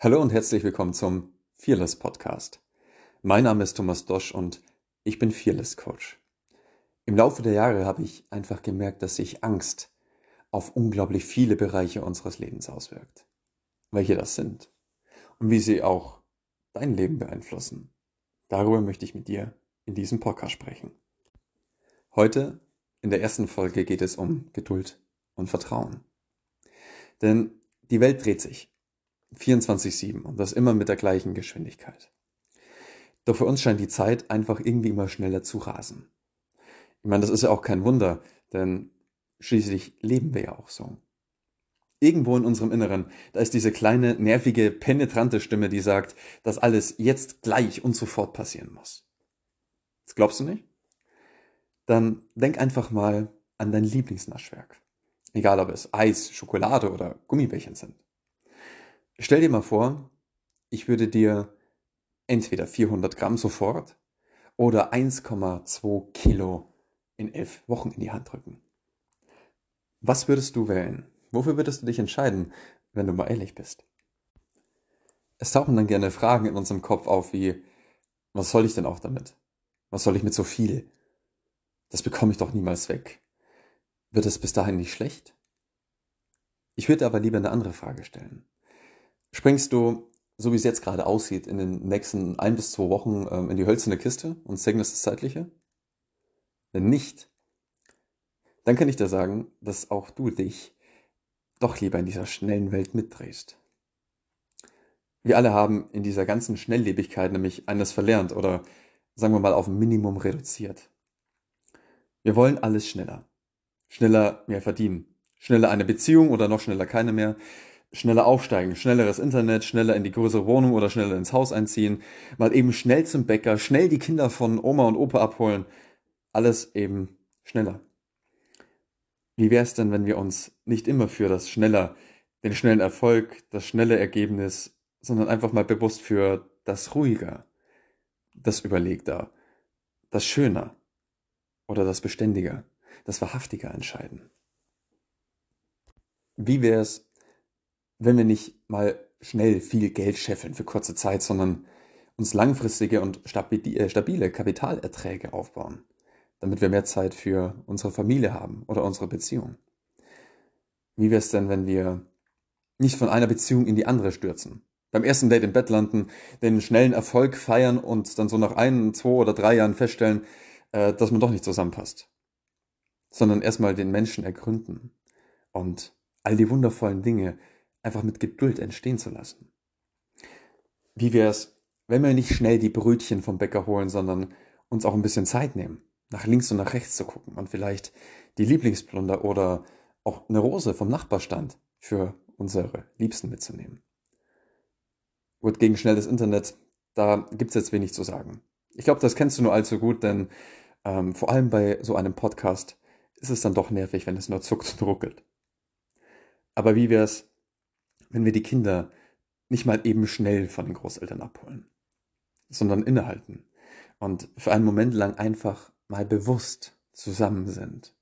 Hallo und herzlich willkommen zum Fearless Podcast. Mein Name ist Thomas Dosch und ich bin Fearless Coach. Im Laufe der Jahre habe ich einfach gemerkt, dass sich Angst auf unglaublich viele Bereiche unseres Lebens auswirkt. Welche das sind und wie sie auch dein Leben beeinflussen. Darüber möchte ich mit dir in diesem Podcast sprechen. Heute in der ersten Folge geht es um Geduld und Vertrauen. Denn die Welt dreht sich 24/7 und das immer mit der gleichen Geschwindigkeit. Doch für uns scheint die Zeit einfach irgendwie immer schneller zu rasen. Ich meine, das ist ja auch kein Wunder, denn schließlich leben wir ja auch so. Irgendwo in unserem Inneren, da ist diese kleine, nervige, penetrante Stimme, die sagt, dass alles jetzt gleich und sofort passieren muss. Das glaubst du nicht? Dann denk einfach mal an dein Lieblingsnaschwerk. Egal, ob es Eis, Schokolade oder Gummibärchen sind. Stell dir mal vor, ich würde dir entweder 400 Gramm sofort oder 1,2 Kilo in 11 Wochen in die Hand drücken. Was würdest du wählen? Wofür würdest du dich entscheiden, wenn du mal ehrlich bist? Es tauchen dann gerne Fragen in unserem Kopf auf wie, was soll ich denn auch damit? Was soll ich mit so viel? Das bekomme ich doch niemals weg. Wird es bis dahin nicht schlecht? Ich würde aber lieber eine andere Frage stellen. Springst du, so wie es jetzt gerade aussieht, in den nächsten 1 bis 2 Wochen in die hölzerne Kiste und segnest das Zeitliche? Wenn nicht, dann kann ich dir sagen, dass auch du dich doch lieber in dieser schnellen Welt mitdrehst. Wir alle haben in dieser ganzen Schnelllebigkeit nämlich eines verlernt oder, sagen wir mal, auf ein Minimum reduziert. Wir wollen alles schneller. Schneller mehr verdienen. Schneller eine Beziehung oder noch schneller keine mehr. Schneller aufsteigen, schnelleres Internet, schneller in die größere Wohnung oder schneller ins Haus einziehen, mal eben schnell zum Bäcker, schnell die Kinder von Oma und Opa abholen. Alles eben schneller. Wie wäre es denn, wenn wir uns nicht immer für das Schneller, den schnellen Erfolg, das schnelle Ergebnis, sondern einfach mal bewusst für das Ruhiger, das Überlegter, das Schöner oder das Beständiger, das Wahrhaftiger entscheiden? Wie wäre es, wenn wir nicht mal schnell viel Geld scheffeln für kurze Zeit, sondern uns langfristige und stabile Kapitalerträge aufbauen, damit wir mehr Zeit für unsere Familie haben oder unsere Beziehung? Wie wäre es denn, wenn wir nicht von einer Beziehung in die andere stürzen, beim ersten Date im Bett landen, den schnellen Erfolg feiern und dann so nach 1, 2 oder 3 Jahren feststellen, dass man doch nicht zusammenpasst, sondern erstmal den Menschen ergründen und all die wundervollen Dinge einfach mit Geduld entstehen zu lassen? Wie wäre es, wenn wir nicht schnell die Brötchen vom Bäcker holen, sondern uns auch ein bisschen Zeit nehmen, nach links und nach rechts zu gucken und vielleicht die Lieblingsplunder oder auch eine Rose vom Nachbarstand für unsere Liebsten mitzunehmen? Gut, gegen schnelles Internet, da gibt es jetzt wenig zu sagen. Ich glaube, das kennst du nur allzu gut, denn vor allem bei so einem Podcast ist es dann doch nervig, wenn es nur zuckt und ruckelt. Aber wie wäre es, wenn wir die Kinder nicht mal eben schnell von den Großeltern abholen, sondern innehalten und für einen Moment lang einfach mal bewusst zusammen sind?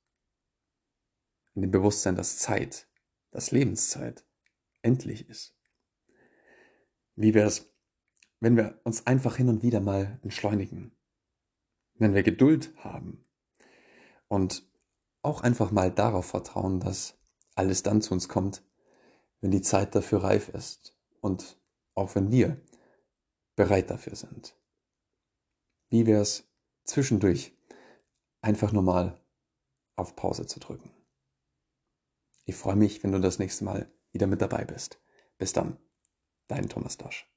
In dem Bewusstsein, dass Zeit, dass Lebenszeit endlich ist. Wie wäre es, wenn wir uns einfach hin und wieder mal entschleunigen, wenn wir Geduld haben und auch einfach mal darauf vertrauen, dass alles dann zu uns kommt, wenn die Zeit dafür reif ist und auch wenn wir bereit dafür sind? Wie wäre es, zwischendurch einfach nur mal auf Pause zu drücken? Ich freue mich, wenn du das nächste Mal wieder mit dabei bist. Bis dann, dein Thomas Dosch.